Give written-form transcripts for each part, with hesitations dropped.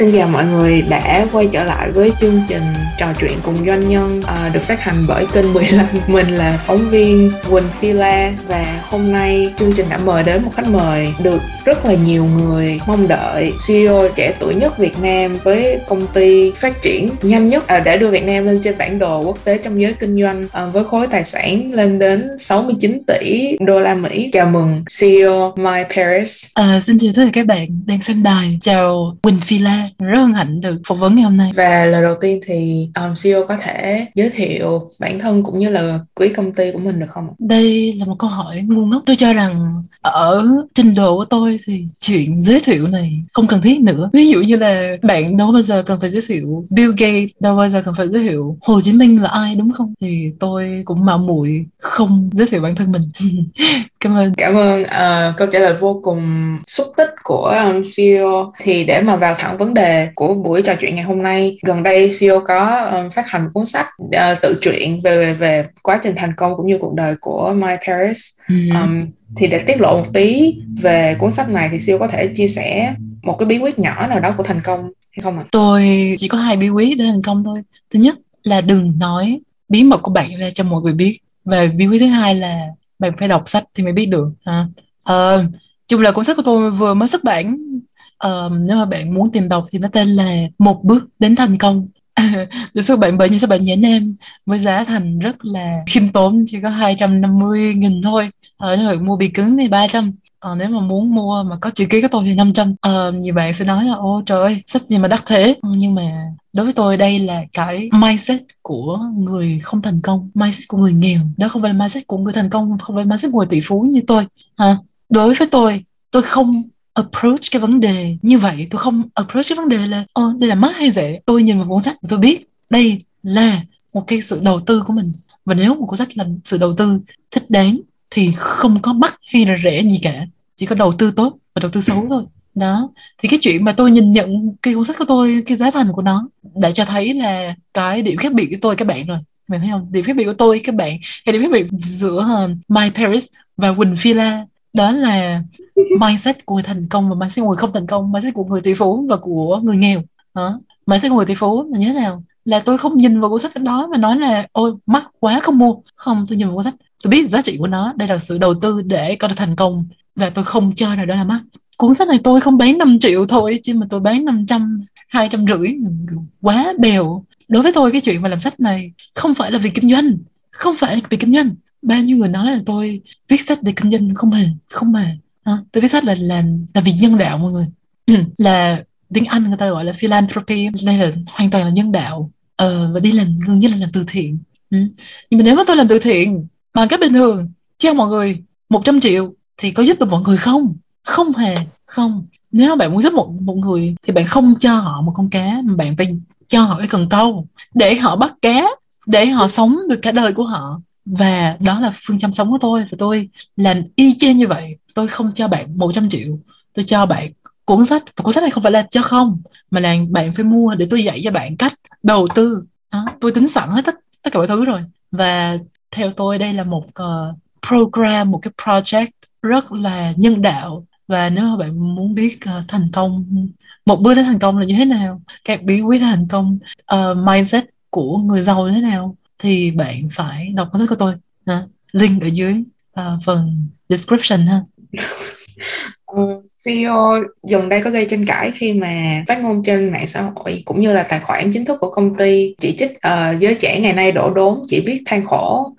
Xin chào mọi người đã quay trở lại với chương trình trò chuyện cùng doanh nhân được phát hành bởi kênh 15. Mình là phóng viên Quỳnh Phi La và hôm nay chương trình đã mời đến một khách mời được rất là nhiều người mong đợi, CEO trẻ tuổi nhất Việt Nam với công ty phát triển nhanh nhất để đưa Việt Nam lên trên bản đồ quốc tế trong giới kinh doanh với khối tài sản lên đến 69 tỷ đô la Mỹ. Chào mừng CEO My Paris. Xin chào tất cả các bạn đang xem đài. Chào Quỳnh Phi La, rất hân hạnh được phỏng vấn ngày hôm nay. Và lần đầu tiên thì CEO có thể giới thiệu bản thân cũng như là quỹ công ty của mình được không? Đây là một câu hỏi ngu ngốc. Tôi cho rằng ở trình độ của tôi thì chuyện giới thiệu này không cần thiết nữa. Ví dụ như là bạn đâu bao giờ cần phải giới thiệu Bill Gates, đâu bao giờ cần phải giới thiệu Hồ Chí Minh là ai, đúng không? Thì tôi cũng mạo muội không giới thiệu bản thân mình. Cảm ơn câu trả lời vô cùng xúc tích của CEO. Thì để mà vào thẳng vấn đề của buổi trò chuyện ngày hôm nay, gần đây CEO có phát hành cuốn sách tự truyện về quá trình thành công cũng như cuộc đời của My Paris. Thì để tiết lộ một tí về cuốn sách này thì CEO có thể chia sẻ một cái bí quyết nhỏ nào đó của thành công hay không ạ? Tôi chỉ có 2 bí quyết để thành công thôi. Thứ nhất là đừng nói bí mật của bạn ra cho mọi người biết, và bí quyết thứ hai là bạn phải đọc sách thì mới biết được. Chung là cuốn sách của tôi vừa mới xuất bản. Nếu mà bạn muốn tìm đọc thì nó tên là Một Bước Đến Thành Công, được xuất bản bởi nhà xuất bản Nhã Nam với giá thành rất là khiêm tốn, chỉ có 250.000 thôi. Nếu mà mua bìa cứng thì 300, còn nếu mà muốn mua mà có chữ ký của tôi thì 500. Nhiều bạn sẽ nói là ô trời ơi, sách gì mà đắt thế, nhưng mà đối với tôi đây là cái mindset của người không thành công, mindset của người nghèo. Đó không phải là mindset của người thành công, không phải là mindset của người tỷ phú như tôi. Đối với tôi không approach cái vấn đề như vậy. Tôi không approach cái vấn đề là đây là mắc hay rẻ. Tôi nhìn vào cuốn sách, tôi biết đây là một cái sự đầu tư của mình. Và nếu một cuốn sách là sự đầu tư thích đáng thì không có mắc hay là rẻ gì cả, chỉ có đầu tư tốt và đầu tư xấu thôi. Đó, thì cái chuyện mà tôi nhìn nhận cái cuốn sách của tôi, cái giá thành của nó đã cho thấy là cái điểm khác biệt của tôi các bạn rồi. Mình thấy không? Điểm khác biệt của tôi các bạn hay điểm khác biệt giữa My Paris và Quỳnh Phi La, đó là mindset của người thành công và mindset của người không thành công, mindset của người tỷ phú và của người nghèo. Mindset của người tỷ phú là như thế nào? Là tôi không nhìn vào cuốn sách đó mà nói là ôi mắc quá không mua. Không, tôi nhìn vào cuốn sách, tôi biết giá trị của nó. Đây là sự đầu tư để có được thành công, và tôi không cho là đó là mắc. Cuốn sách này tôi không bán 5 triệu thôi, chứ mà tôi bán 500, 250, quá bèo. Đối với tôi cái chuyện mà làm sách này không phải là vì kinh doanh, không phải vì kinh doanh. Bao nhiêu người nói là tôi viết sách để kinh doanh, không hề. Tôi viết sách là làm việc nhân đạo mọi người. Là tiếng Anh người ta gọi là philanthropy, đây là hoàn toàn là nhân đạo. Và đi làm gần như là làm từ thiện. Nhưng mà nếu mà tôi làm từ thiện bằng cách bình thường treo mọi người 100 triệu thì có giúp được mọi người không? Không hề, không. Nếu bạn muốn giúp một người thì bạn không cho họ một con cá, mà bạn phải cho họ cái cần câu để họ bắt cá, để họ sống được cả đời của họ. Và đó là phương châm sống của tôi. Và tôi làm y chang như vậy. Tôi không cho bạn 100 triệu, tôi cho bạn cuốn sách. Và cuốn sách này không phải là cho không, mà là bạn phải mua để tôi dạy cho bạn cách đầu tư. Tôi tính sẵn hết tất cả mọi thứ rồi. Và theo tôi đây là một program, một cái project rất là nhân đạo. Và nếu mà bạn muốn biết thành công, một bước đến thành công là như thế nào, các bí quyết thành công, mindset của người giàu như thế nào, thì bạn phải đọc cuốn sách của tôi. Link ở dưới phần description ha. CEO gần đây có gây tranh cãi khi mà phát ngôn trên mạng xã hội cũng như là tài khoản chính thức của công ty, chỉ trích giới trẻ ngày nay đổ đốn chỉ biết than khổ,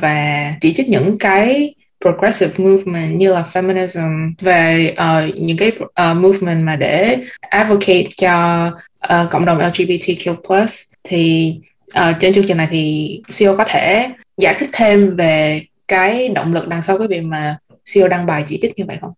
và chỉ trích những cái progressive movement như là feminism, về những cái movement mà để advocate cho cộng đồng LGBTQ+. Thì trên chương trình này thì CEO có thể giải thích thêm về cái động lực đằng sau cái việc mà CEO đăng bài chỉ trích như vậy không?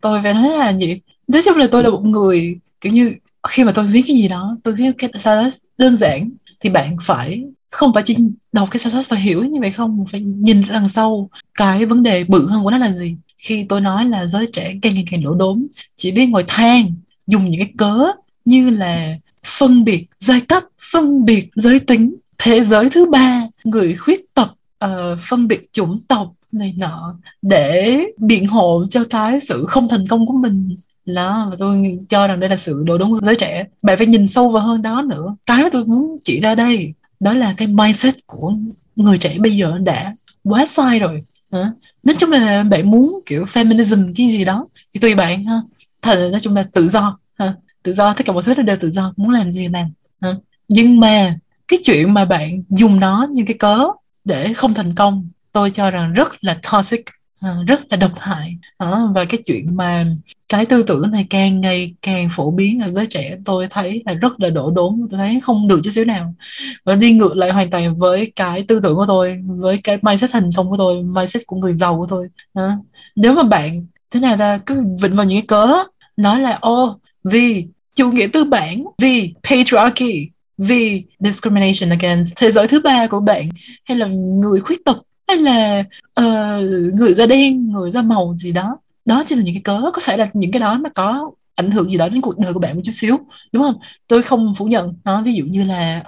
Tôi phải nói là gì? Nói chung là tôi là một người kiểu như khi mà tôi viết cái gì đó, tôi viết cái status đơn giản thì bạn phải không phải chỉ đọc cái status và hiểu như vậy không, phải nhìn đằng sau cái vấn đề bự hơn của nó là gì. Khi tôi nói là giới trẻ càng đổ đốn, chỉ biết ngồi than, dùng những cái cớ như là phân biệt giai cấp, phân biệt giới tính, thế giới thứ ba, người khuyết tật, phân biệt chủng tộc này nọ để biện hộ cho cái sự không thành công của mình, Đó, và tôi cho rằng đây là sự đồ đúng giới trẻ. Bạn phải nhìn sâu vào hơn đó nữa. Cái mà tôi muốn chỉ ra đây, đó là cái mindset của người trẻ bây giờ đã quá sai rồi. Nói chung là bạn muốn kiểu feminism cái gì đó thì tùy bạn ha. Thật là nói chung là tự do ha. Tự do, tất cả mọi thứ nó đều tự do, muốn làm gì làm ha. Nhưng mà cái chuyện mà bạn dùng nó như cái cớ để không thành công, tôi cho rằng rất là toxic, rất là độc hại. Và cái chuyện mà cái tư tưởng này càng ngày càng phổ biến ở giới trẻ, tôi thấy là rất là đổ đốn, tôi thấy không được chút xíu nào. Và đi ngược lại hoàn toàn với cái tư tưởng của tôi, với cái mindset thành công của tôi, mindset của người giàu của tôi. Nếu mà bạn thế nào ta cứ vịnh vào những cái cớ, nói là ô, vì chủ nghĩa tư bản, vì patriarchy, vì discrimination against thế giới thứ ba của bạn, hay là người khuyết tật, hay là người da đen, người da màu gì đó. Đó chỉ là những cái cớ, có thể là những cái đó nó có ảnh hưởng gì đó đến cuộc đời của bạn một chút xíu, đúng không? Tôi không phủ nhận đó. Ví dụ như là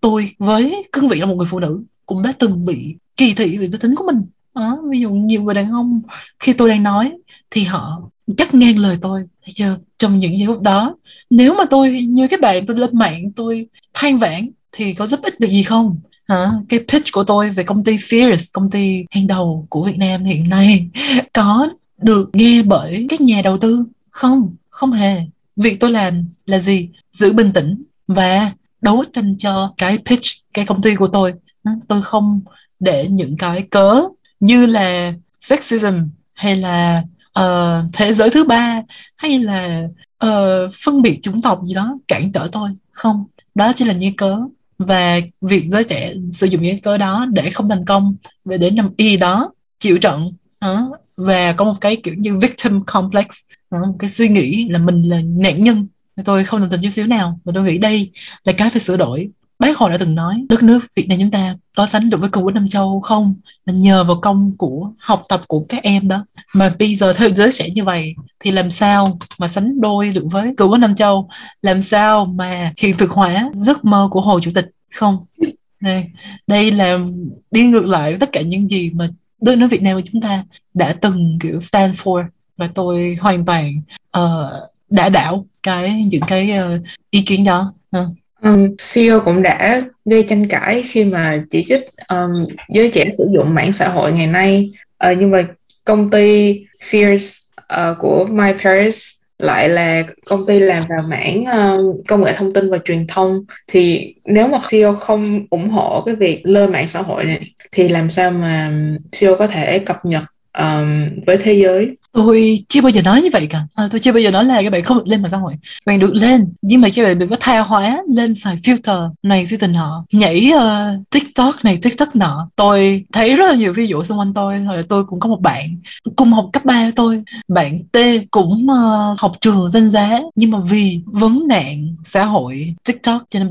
tôi với cương vị là một người phụ nữ cũng đã từng bị kỳ thị về giới tính của mình. Ví dụ nhiều người đàn ông khi tôi đang nói thì họ cắt ngang lời tôi, thấy chưa? Trong những giây phút đó, nếu mà tôi như các bạn, tôi lên mạng tôi than vãn thì có giúp ích được gì không? Cái pitch của tôi về công ty Fierce, công ty hàng đầu của Việt Nam hiện nay, có được nghe bởi các nhà đầu tư không? Không hề. Việc tôi làm là gì? Giữ bình tĩnh và đấu tranh cho cái pitch, cái công ty của tôi. Tôi không để những cái cớ như là sexism, hay là thế giới thứ ba, hay là phân biệt chủng tộc gì đó cản trở tôi. Không, đó chỉ là như cớ. Và việc giới trẻ sử dụng những cớ đó để không thành công, và để nằm y đó, chịu trận, và có một cái kiểu như victim complex, một cái suy nghĩ là mình là nạn nhân. Tôi không đồng tình chút xíu nào, và tôi nghĩ đây là cái phải sửa đổi. Bác Hồ đã từng nói đất nước Việt Nam chúng ta có sánh được với cường quốc Nam Châu không, là nhờ vào công của học tập của các em đó. Mà bây giờ thế giới trẻ như vậy thì làm sao mà sánh đôi được với cường quốc Nam Châu, làm sao mà hiện thực hóa giấc mơ của Hồ Chủ tịch không? Đây là đi ngược lại với tất cả những gì mà đất nước Việt Nam của chúng ta đã từng kiểu stand for. Và tôi hoàn toàn đã đảo những cái ý kiến đó. CEO cũng đã gây tranh cãi khi mà chỉ trích giới trẻ sử dụng mạng xã hội ngày nay, nhưng mà công ty Fierce của My Paris lại là công ty làm vào mảng công nghệ thông tin và truyền thông. Thì nếu mà CEO không ủng hộ cái việc lơ mạng xã hội này thì làm sao mà CEO có thể cập nhật với thế giới? Tôi chưa bao giờ nói như vậy cả. Tôi chưa bao giờ nói là các bạn không được lên mạng xã hội. Bạn được lên, nhưng mà các bạn đừng có tha hóa lên xài filter này filter nọ, nhảy TikTok này TikTok nọ. Tôi thấy rất là nhiều ví dụ xung quanh tôi. Hồi tôi cũng có một bạn cùng học cấp 3 với tôi, bạn T cũng học trường danh giá, nhưng mà vì vấn nạn xã hội TikTok cho nên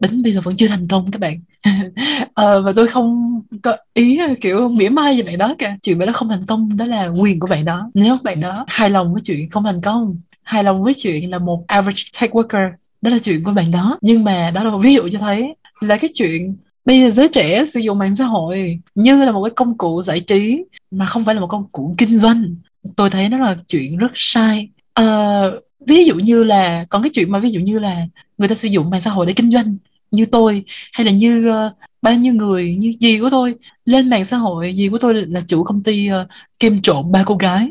đến bây giờ vẫn chưa thành công các bạn. Và tôi không có ý kiểu mỉa mai về bạn đó cả. Chuyện bạn đó không thành công đó là quyền của bạn đó. Nếu bạn đó hài lòng với chuyện không thành công, hài lòng với chuyện là một average tech worker, đó là chuyện của bạn đó. Nhưng mà đó là một ví dụ cho thấy là cái chuyện bây giờ giới trẻ sử dụng mạng xã hội như là một cái công cụ giải trí mà không phải là một công cụ kinh doanh. Tôi thấy nó là chuyện rất sai. Ví dụ như là còn cái chuyện mà ví dụ như là người ta sử dụng mạng xã hội để kinh doanh, như tôi hay là như bao nhiêu người, như dì của tôi lên mạng xã hội. Dì của tôi là chủ công ty kem trộn ba cô gái,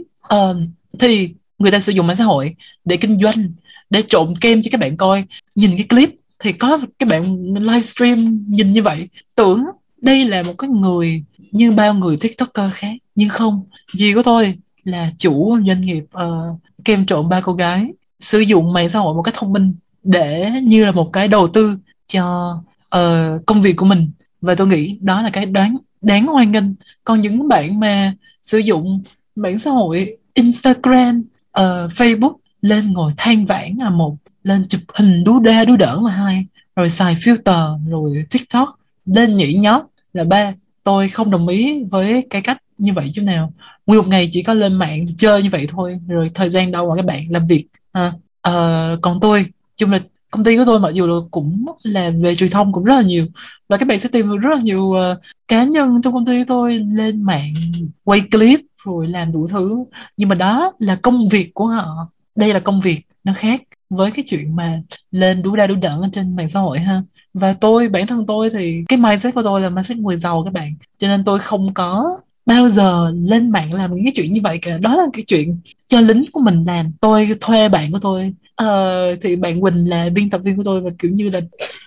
thì người ta sử dụng mạng xã hội để kinh doanh, để trộn kem cho các bạn coi. Nhìn cái clip thì có các bạn livestream nhìn như vậy, tưởng đây là một cái người như bao người TikToker khác, nhưng không. Dì của tôi là chủ doanh nghiệp kem trộn ba cô gái, sử dụng mạng xã hội một cách thông minh để như là một cái đầu tư cho công việc của mình. Và tôi nghĩ đó là cái đáng hoan nghênh. Còn những bạn mà sử dụng mạng xã hội Instagram, Facebook lên ngồi than vãn là một, lên chụp hình đú đa đú đỡ là hai, rồi xài filter, rồi TikTok lên nhảy nhót là ba. Tôi không đồng ý với cái cách như vậy chút nào. Nguyên một ngày chỉ có lên mạng chơi như vậy thôi, rồi thời gian đâu mà các bạn làm việc. Còn tôi chung là công ty của tôi mặc dù là cũng là về truyền thông cũng rất là nhiều, và các bạn sẽ tìm được rất là nhiều cá nhân trong công ty của tôi lên mạng quay clip rồi làm đủ thứ, nhưng mà đó là công việc của họ. đây là công việc, nó khác với cái chuyện mà lên đú đa đú đẫn trên mạng xã hội ha. Và tôi, bản thân tôi thì cái mindset của tôi là mindset người giàu các bạn, cho nên tôi không có bao giờ lên mạng làm những cái chuyện như vậy cả. Đó là cái chuyện cho lính của mình làm. Tôi thuê bạn của tôi, thì bạn Quỳnh là biên tập viên của tôi, và kiểu như là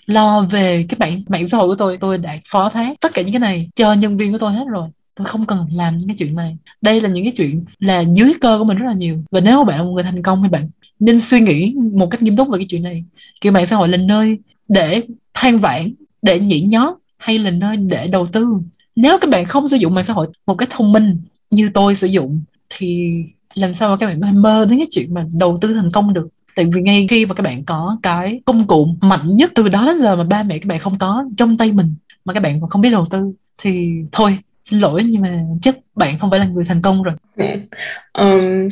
lo về cái mạng xã hội của tôi. Tôi đã phó thác tất cả những cái này cho nhân viên của tôi hết rồi, tôi không cần làm những cái chuyện này. Đây là những cái chuyện là dưới cơ của mình rất là nhiều. Và nếu bạn là một người thành công thì bạn nên suy nghĩ một cách nghiêm túc về cái chuyện này. Kiểu mạng xã hội là nơi để than vãn, để nhảy nhót, hay là nơi để đầu tư. Nếu các bạn không sử dụng mạng xã hội một cách thông minh như tôi sử dụng, thì làm sao mà các bạn có thể mơ đến cái chuyện mà đầu tư thành công được. Tại vì ngay khi mà các bạn có cái công cụ mạnh nhất từ đó đến giờ mà ba mẹ các bạn không có trong tay mình, mà các bạn còn không biết đầu tư, thì thôi, xin lỗi nhưng mà chắc bạn không phải là người thành công rồi.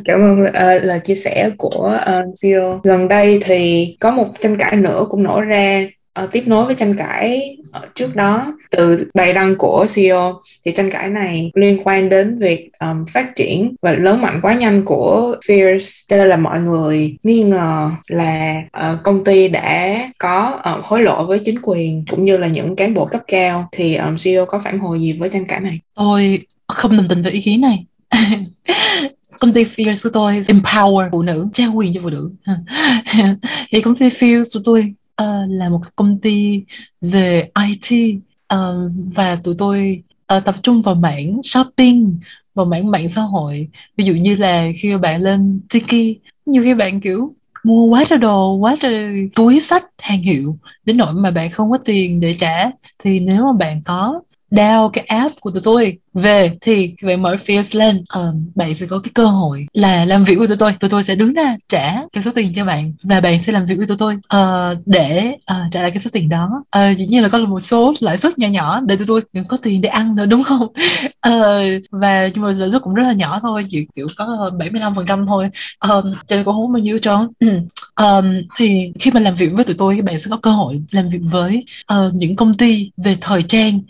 Cảm ơn lời chia sẻ của CEO. Gần đây thì có một tranh cãi nữa cũng nổ ra, tiếp nối với tranh cãi trước đó từ bài đăng của CEO. Thì tranh cãi này liên quan đến việc phát triển và lớn mạnh quá nhanh của Fierce, cho nên là mọi người nghi ngờ là công ty đã có hối lộ với chính quyền cũng như là những cán bộ cấp cao. Thì CEO có phản hồi gì với tranh cãi này? Tôi không đồng tình với ý kiến này. Công ty Fierce của tôi empower phụ nữ, trao quyền cho phụ nữ. Thì công ty Fierce của tôi là một công ty về IT, và tụi tôi tập trung vào mảng shopping, vào mảng mạng xã hội. Ví dụ như là khi bạn lên Tiki, nhiều khi bạn kiểu mua quá trời đồ, quá trời túi xách hàng hiệu đến nỗi mà bạn không có tiền để trả. Thì nếu mà bạn có download cái app của tụi tôi về thì bạn mở Fierce lên, bạn sẽ có cái cơ hội là làm việc với tụi tôi. Tụi tôi sẽ đứng ra trả cái số tiền cho bạn, và bạn sẽ làm việc với tụi tôi để trả lại cái số tiền đó. Dĩ nhiên là có một số lãi suất nhỏ nhỏ để tụi tôi có tiền để ăn nữa, đúng không? Và nhưng mà lãi suất cũng rất là nhỏ thôi, chỉ kiểu có 75% thôi, cho nên cũng không bao nhiêu tròn. Thì khi mà làm việc với tụi tôi, bạn sẽ có cơ hội làm việc với những công ty về thời trang,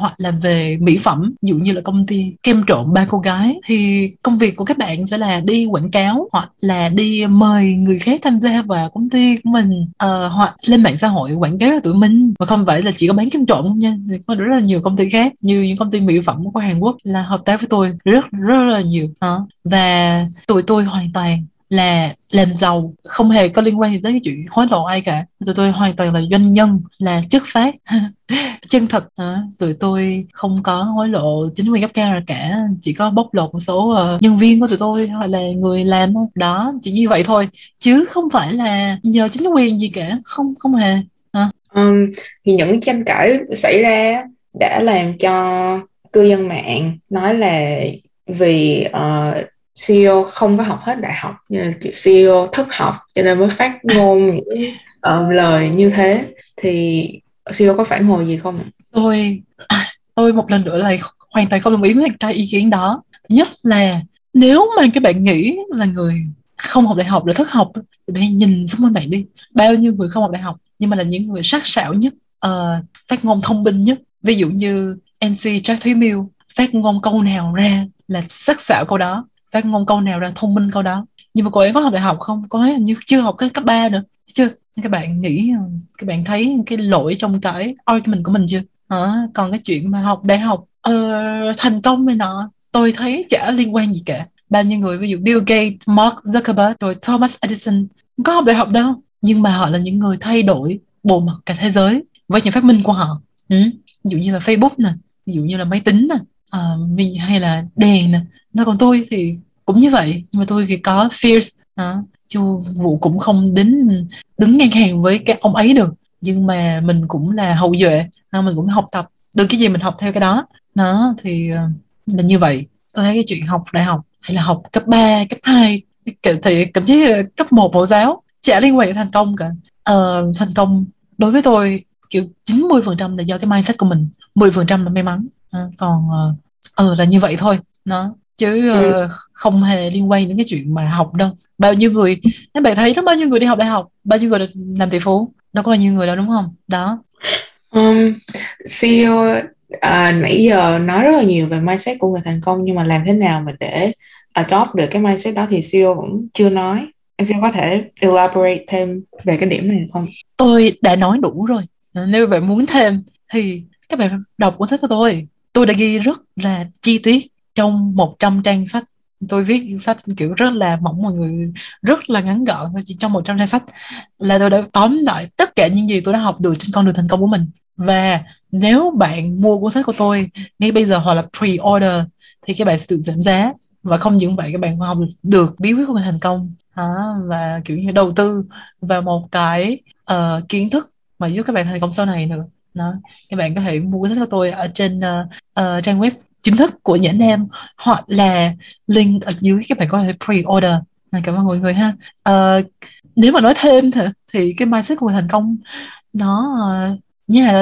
hoặc là về mỹ phẩm, ví dụ như là công ty kem trộn ba cô gái. Thì công việc của các bạn sẽ là đi quảng cáo, hoặc là đi mời người khác tham gia vào công ty của mình, hoặc lên mạng xã hội quảng cáo cho tụi mình. Và không phải là chỉ có bán kem trộn không nha, có rất là nhiều công ty khác, như những công ty mỹ phẩm của Hàn Quốc là hợp tác với tôi rất là nhiều. Và tụi tôi hoàn toàn là làm giàu, không hề có liên quan gì tới cái chuyện hối lộ ai cả. Tụi tôi hoàn toàn là doanh nhân, là chất phác, chân thật. Tụi tôi không có hối lộ chính quyền cấp cao nào cả, chỉ có bóc lột một số nhân viên của tụi tôi hoặc là người làm đó, chỉ như vậy thôi, chứ không phải là nhờ chính quyền gì cả, không hề. Thì những tranh cãi xảy ra đã làm cho cư dân mạng nói là vì CEO không có học hết đại học, CEO thất học, cho nên mới phát ngôn những lời như thế. Thì CEO có phản hồi gì không ạ? Tôi một lần nữa là hoàn toàn không đồng ý với cái ý kiến đó. Nhất là nếu mà các bạn nghĩ là người không học đại học là thất học, thì bạn nhìn xung quanh bạn đi, bao nhiêu người không học đại học nhưng mà là những người sắc sảo nhất, phát ngôn thông minh nhất. Ví dụ như MC Jack Thúy Miêu, phát ngôn câu nào ra là sắc sảo câu đó, phát ngôn câu nào là thông minh câu đó. Nhưng mà cô ấy có học đại học không? Cô ấy như chưa học cái cấp 3 nữa. Chưa? Các bạn nghĩ, các bạn thấy cái lỗi trong cái argument của mình chưa? Còn cái chuyện mà học đại học thành công này nọ, tôi thấy chả liên quan gì cả. Bao nhiêu người, ví dụ Bill Gates, Mark Zuckerberg, rồi Thomas Edison, không có học đại học đâu, nhưng mà họ là những người thay đổi bộ mặt cả thế giới với những phát minh của họ. Ví dụ như là Facebook nè, ví dụ như là máy tính nè, hay là đèn nè. Nó còn tôi thì cũng như vậy, nhưng mà tôi thì có Fierce, chứ Vũ cũng không đến đứng ngang hàng với cái ông ấy được. Nhưng mà mình cũng là hậu duệ, mình cũng học tập được cái gì mình học theo cái đó. Nó thì là như vậy. Tôi thấy cái chuyện học đại học hay là học cấp 3, cấp 2, thì thậm chí cấp 1 mẫu giáo chả liên quan đến thành công cả. Thành công đối với tôi kiểu 90% là do cái mindset của mình, 10% là may mắn. Còn là như vậy thôi. Nó chứ không hề liên quan đến cái chuyện mà học đâu. Bao nhiêu người, các bạn thấy đó, bao nhiêu người đi học đại học, bao nhiêu người làm tỷ phú, đâu có bao nhiêu người đâu, đúng không? Đó. CEO nãy giờ nói rất là nhiều về mindset của người thành công, nhưng mà làm thế nào mà để adopt được cái mindset đó thì CEO vẫn chưa nói. Em xin có thể elaborate thêm về cái điểm này không? Tôi đã nói đủ rồi. Nếu bạn muốn thêm thì các bạn đọc cuốn sách của tôi. Tôi đã ghi rất là chi tiết trong 100 trang sách. Tôi viết sách kiểu rất là mỏng, mọi người, rất là ngắn gọn. Chỉ trong 100 trang sách là tôi đã tóm lại tất cả những gì tôi đã học được trên con đường thành công của mình. Và nếu bạn mua cuốn sách của tôi ngay bây giờ hoặc là pre-order thì các bạn sẽ được giảm giá. Và không những vậy, các bạn học được bí quyết của mình thành công và kiểu như đầu tư và một cái kiến thức mà giúp các bạn thành công sau này nữa. Đó. Các bạn có thể mua cuốn sách của tôi ở trên trang web chính thức của Nhã Nam hoặc là link ở dưới, các bạn có thể pre-order. Cảm ơn mọi người ha. Nếu mà nói thêm thì cái mindset của người thành công nó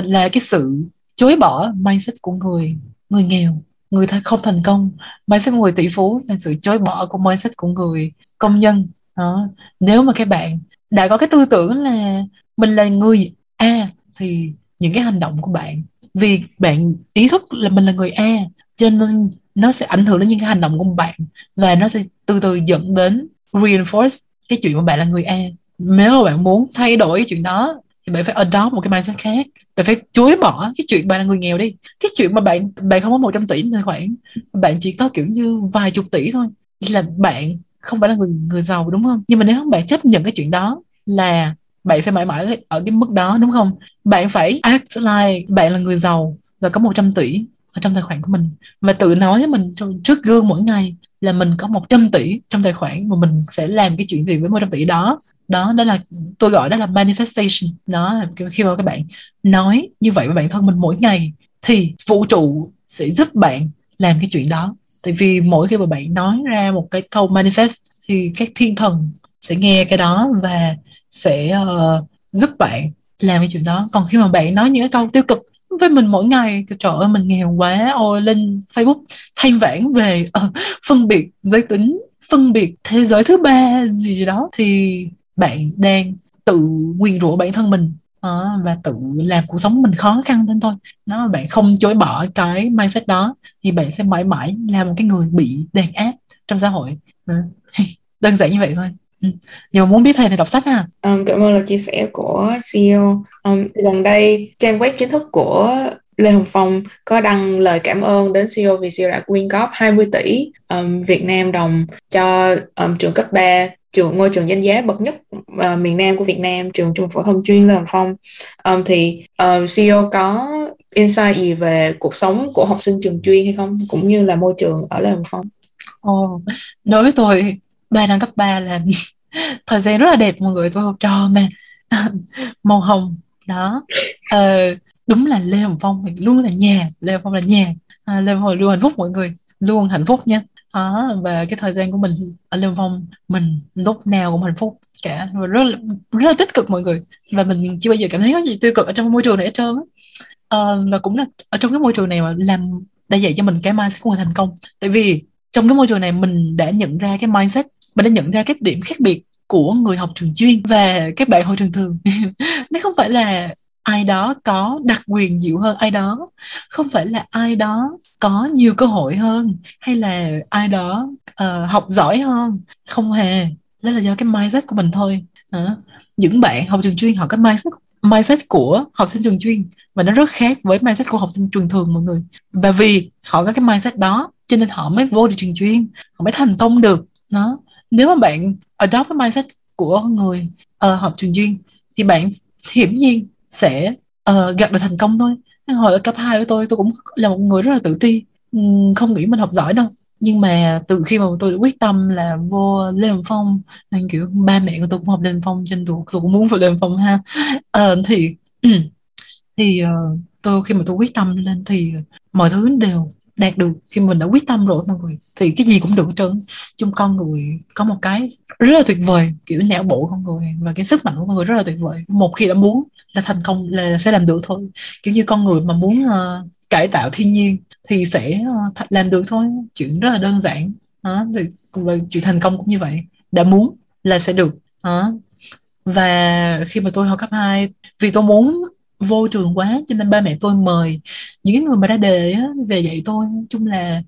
là cái sự chối bỏ mindset của người nghèo, người không thành công. Mindset của người tỷ phú là sự chối bỏ của mindset của người công nhân. Đó. Nếu mà các bạn đã có cái tư tưởng là mình là người A thì những cái hành động của bạn, vì bạn ý thức là mình là người A cho nên nó sẽ ảnh hưởng đến những cái hành động của bạn và nó sẽ từ từ dẫn đến reinforce cái chuyện mà bạn là người A. Nếu mà bạn muốn thay đổi cái chuyện đó thì bạn phải adopt một cái mindset khác. Bạn phải chối bỏ cái chuyện bạn là người nghèo đi. Cái chuyện mà bạn không có 100 tỷ tài khoản, bạn chỉ có kiểu như vài chục tỷ thôi, là bạn không phải là người giàu, đúng không? Nhưng mà nếu không bạn chấp nhận cái chuyện đó là bạn sẽ mãi mãi ở cái mức đó, đúng không? Bạn phải act like bạn là người giàu và có 100 tỷ ở trong tài khoản của mình, và tự nói với mình trước gương mỗi ngày là mình có 100 tỷ trong tài khoản và mình sẽ làm cái chuyện gì với 100 tỷ đó. Đó là tôi gọi đó là manifestation. Đó, khi mà các bạn nói như vậy với bản thân mình mỗi ngày thì vũ trụ sẽ giúp bạn làm cái chuyện đó. Tại vì mỗi khi mà bạn nói ra một cái câu manifest thì các thiên thần sẽ nghe cái đó và sẽ giúp bạn làm cái chuyện đó. Còn khi mà bạn nói những cái câu tiêu cực với mình mỗi ngày, trời ơi mình nghèo quá, ôi lên Facebook than vãn về phân biệt giới tính, phân biệt thế giới thứ ba gì đó, thì bạn đang tự nguyền rủa bản thân mình và tự làm cuộc sống mình khó khăn thêm thôi. Nó bạn không chối bỏ cái mindset đó thì bạn sẽ mãi mãi là một cái người bị đàn áp trong xã hội. Đơn giản như vậy thôi. Nhưng mà muốn biết thêm thì đọc sách ha. Cảm ơn là chia sẻ của CEO. Gần đây trang web chính thức của Lê Hồng Phong có đăng lời cảm ơn đến CEO vì CEO đã quyên góp 20 tỷ Việt Nam đồng cho trường cấp 3, ngôi trường danh giá bậc nhất miền Nam của Việt Nam, trường Trung học phổ thông chuyên Lê Hồng Phong. Thì CEO có insight gì về cuộc sống của học sinh trường chuyên hay không, cũng như là môi trường ở Lê Hồng Phong? Đối với tôi, 3 năm cấp 3 là thời gian rất là đẹp mọi người, tôi học trò mà màu hồng đó. Đúng là Lê Hồng Phong luôn là nhà, Lê Hồng Phong là nhà, Lê Hồng Phong luôn hạnh phúc mọi người, luôn hạnh phúc nha. Và cái thời gian của mình ở Lê Hồng Phong mình lúc nào cũng hạnh phúc cả, rất là tích cực mọi người, và mình chưa bao giờ cảm thấy có gì tiêu cực ở trong môi trường này hết trơn. Và cũng là ở trong cái môi trường này mà làm đã dạy cho mình cái mindset của người thành công, tại vì trong cái môi trường này mình đã nhận ra cái mindset, mình đã nhận ra cái điểm khác biệt của người học trường chuyên và các bạn học trường thường. Nó không phải là ai đó có đặc quyền nhiều hơn ai đó, không phải là ai đó có nhiều cơ hội hơn, hay là ai đó học giỏi hơn. Không hề. Đó là do cái mindset của mình thôi. Những bạn học trường chuyên họ có mindset của học sinh trường chuyên và nó rất khác với mindset của học sinh trường thường mọi người. Và vì họ có cái mindset đó cho nên họ mới vô được trường chuyên, họ mới thành công được. Đó. Nếu mà bạn adopt cái mindset của người học trường chuyên thì bạn hiển nhiên sẽ gặt được thành công thôi. Hồi ở cấp 2 của tôi cũng là một người rất là tự ti, không nghĩ mình học giỏi đâu. Nhưng mà từ khi mà tôi đã quyết tâm là vô Lê Hồng Phong, nên kiểu ba mẹ của tôi cũng học Lê Hồng Phong, trên tôi cũng muốn vào Lê Hồng Phong ha. Tôi khi mà tôi quyết tâm lên thì mọi thứ đều đạt được. Khi mình đã quyết tâm rồi mọi người thì cái gì cũng được trơn. Chung con người có một cái rất là tuyệt vời, kiểu não bộ con người và cái sức mạnh của con người rất là tuyệt vời. Một khi đã muốn là thành công là sẽ làm được thôi. Kiểu như con người mà muốn cải tạo thiên nhiên thì sẽ làm được thôi. Chuyện rất là đơn giản. Và chuyện thành công cũng như vậy, đã muốn là sẽ được. Và khi mà tôi học cấp 2, vì tôi muốn vô trường quá, cho nên ba mẹ tôi mời những cái người mà ra đề á, về dạy tôi. Nói chung là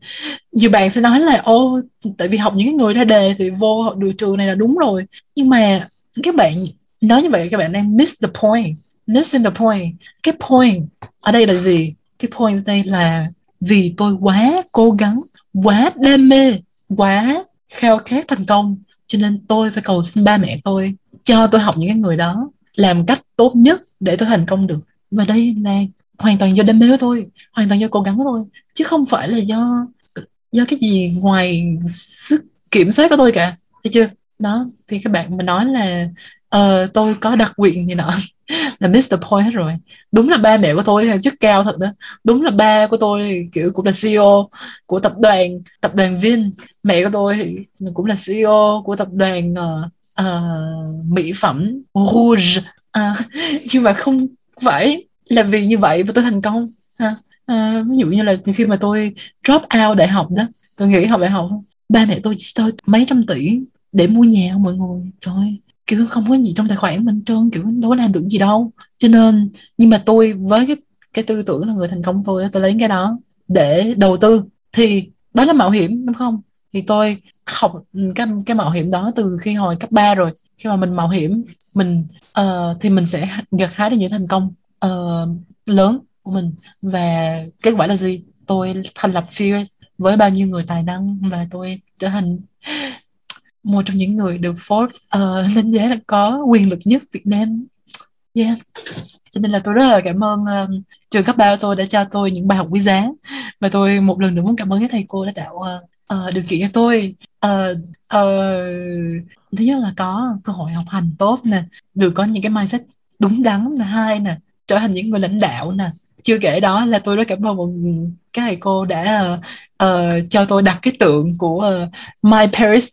nhiều bạn sẽ nói là ô, tại vì học những cái người ra đề thì vô học được trường này là đúng rồi. Nhưng mà các bạn nói như vậy, các bạn đang miss the point. Missing the point. Cái point ở đây là gì? Cái point ở đây là vì tôi quá cố gắng, quá đam mê, quá khao khát thành công, cho nên tôi phải cầu xin ba mẹ tôi cho tôi học những cái người đó, làm cách tốt nhất để tôi thành công được. Và đây là hoàn toàn do đam mê của tôi, hoàn toàn do cố gắng của tôi, chứ không phải là do cái gì ngoài sức kiểm soát của tôi cả. Thấy chưa? Đó, thì các bạn mà nói là tôi có đặc quyền gì nọ là miss the point hết rồi. Đúng là ba mẹ của tôi theo chức cao thật đó. Đúng là ba của tôi kiểu cũng là CEO của tập đoàn Vin. Mẹ của tôi cũng là CEO của tập đoàn mỹ phẩm Rouge. Nhưng mà không phải là vì như vậy mà tôi thành công. Ví dụ như là khi mà tôi drop out đại học đó, tôi nghỉ học đại học, ba mẹ tôi cho tôi mấy trăm tỷ để mua nhà không mọi người. Trời ơi, kiểu không có gì trong tài khoản mình trơn, kiểu đâu có làm được gì đâu. Cho nên, nhưng mà tôi với cái tư tưởng là người thành công tôi lấy cái đó để đầu tư. Thì đó là mạo hiểm, đúng không? Thì tôi học cái mạo hiểm đó từ khi hồi cấp 3 rồi. Khi mà mình mạo hiểm, thì mình sẽ gặt hái được những thành công lớn của mình. Và kết quả là gì? Tôi thành lập Fierce với bao nhiêu người tài năng, và tôi trở thành một trong những người được Forbes đánh giá là có quyền lực nhất Việt Nam. Yeah. Cho nên là tôi rất là cảm ơn trường cấp 3 của tôi đã cho tôi những bài học quý giá. Và tôi một lần nữa muốn cảm ơn các thầy cô đã tạo điều kiện cho tôi. Thứ nhất là có cơ hội học hành tốt nè, được có những cái mindset đúng đắn là hai nè, trở thành những người lãnh đạo nè. Chưa kể đó là tôi rất cảm ơn các thầy cô đã cho tôi đặt cái tượng của My Paris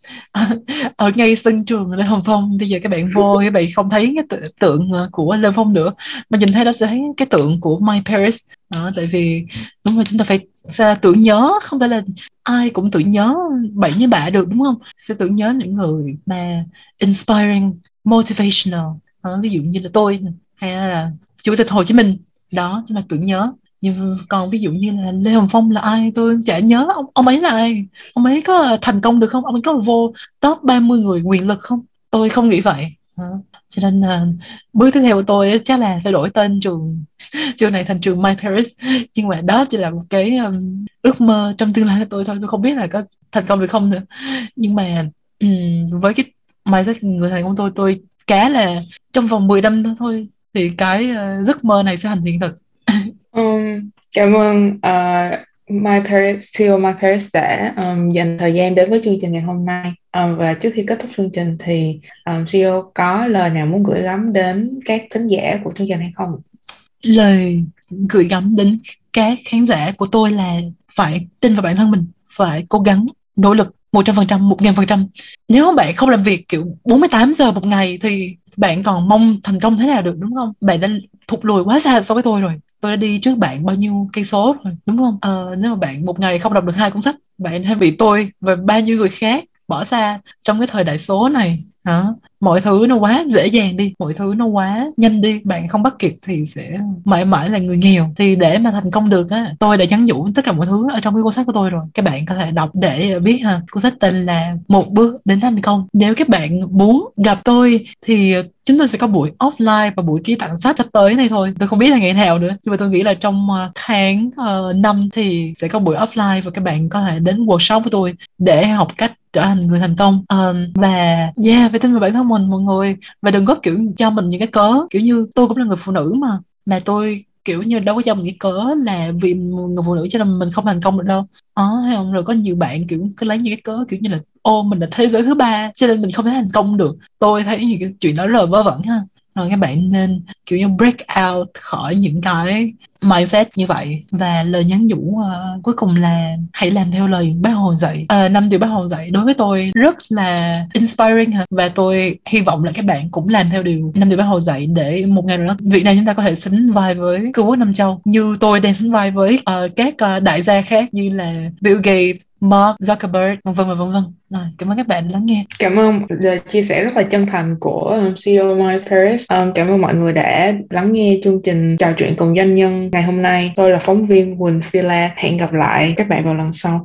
ở ngay sân trường Lê Hồng Phong. Bây giờ các bạn vô, các bạn không thấy cái tượng của Lê Hồng Phong nữa, mà nhìn thấy đó sẽ thấy cái tượng của My Paris. Tại vì đúng rồi, chúng ta phải tưởng nhớ, không phải là ai cũng tưởng nhớ bậy như bạ được, đúng không? Phải tưởng nhớ những người mà inspiring, motivational. Ví dụ như là tôi, hay là Chủ tịch Hồ Chí Minh. Đó, chứ mà tưởng nhớ. Nhưng còn ví dụ như là Lê Hồng Phong là ai, tôi chả nhớ ông ấy là ai. Ông ấy có thành công được không? Ông ấy có vô top 30 người quyền lực không? Tôi không nghĩ vậy. Cho nên bước tiếp theo của tôi chắc là phải đổi tên trường này thành trường My Paris. Nhưng mà đó chỉ là một cái ước mơ trong tương lai của tôi thôi. Tôi không biết là có thành công được không nữa. Nhưng mà với cái mindset người thầy của tôi cá là trong vòng 10 năm thôi thì cái giấc mơ này sẽ thành hiện thực. Cảm ơn CEO My Paris đã dành thời gian đến với chương trình ngày hôm nay. Và trước khi kết thúc chương trình thì CEO có lời nào muốn gửi gắm đến các khán giả của chương trình hay không? Lời gửi gắm đến các khán giả của tôi là phải tin vào bản thân mình, phải cố gắng, nỗ lực 100%, 1000%. Nếu bạn không làm việc kiểu 48 giờ một ngày thì bạn còn mong thành công thế nào được, đúng không? Bạn đã thụt lùi quá xa so với tôi rồi. Tôi đã đi trước bạn bao nhiêu cây số rồi, đúng không? Nếu mà bạn một ngày không đọc được 2 cuốn sách, bạn hay bị tôi và bao nhiêu người khác bỏ xa trong cái thời đại số này. Mọi thứ nó quá dễ dàng đi, mọi thứ nó quá nhanh đi, bạn không bắt kịp thì sẽ mãi mãi là người nghèo. Thì để mà thành công được á, tôi đã nhắn nhủ tất cả mọi thứ ở trong cái cuốn sách của tôi rồi. Các bạn có thể đọc để biết ha. Cuốn sách tên là 1 bước đến thành công. Nếu các bạn muốn gặp tôi thì chúng tôi sẽ có buổi offline và buổi ký tặng sách sắp tới này thôi. Tôi không biết là ngày nào nữa, nhưng mà tôi nghĩ là trong tháng 5 thì sẽ có buổi offline, và các bạn có thể đến workshop của tôi để học cách trở thành người thành công. Và yeah, phải tin vào bản thân mình mọi người, và đừng có kiểu cho mình những cái cớ kiểu như tôi cũng là người phụ nữ mà tôi kiểu như đâu có cho mình cái cớ là vì người phụ nữ cho nên mình không thành công được đâu. Thấy không? Rồi có nhiều bạn kiểu cứ lấy những cái cớ kiểu như là ô, mình là thế giới thứ ba cho nên mình không thể thành công được. Tôi thấy những cái chuyện đó rất là vớ vẩn ha. Rồi các bạn nên kiểu như break out khỏi những cái my phép như vậy. Và lời nhắn nhủ cuối cùng là hãy làm theo lời Bác Hồ dạy. 5 điều Bác Hồ dạy đối với tôi rất là inspiring, và tôi hy vọng là các bạn cũng làm theo 5 điều Bác Hồ dạy để một ngày nào đó Việt Nam chúng ta có thể sánh vai với cứu quốc Nam Châu, như tôi đang sánh vai với các đại gia khác như là Bill Gates, Mark Zuckerberg, vân vân. Rồi, cảm ơn các bạn đã lắng nghe. Cảm ơn lời chia sẻ rất là chân thành của CEO My Paris. Cảm ơn mọi người đã lắng nghe chương trình Trò chuyện cùng doanh nhân ngày hôm nay. Tôi là phóng viên Quỳnh Phi La. Hẹn gặp lại các bạn vào lần sau.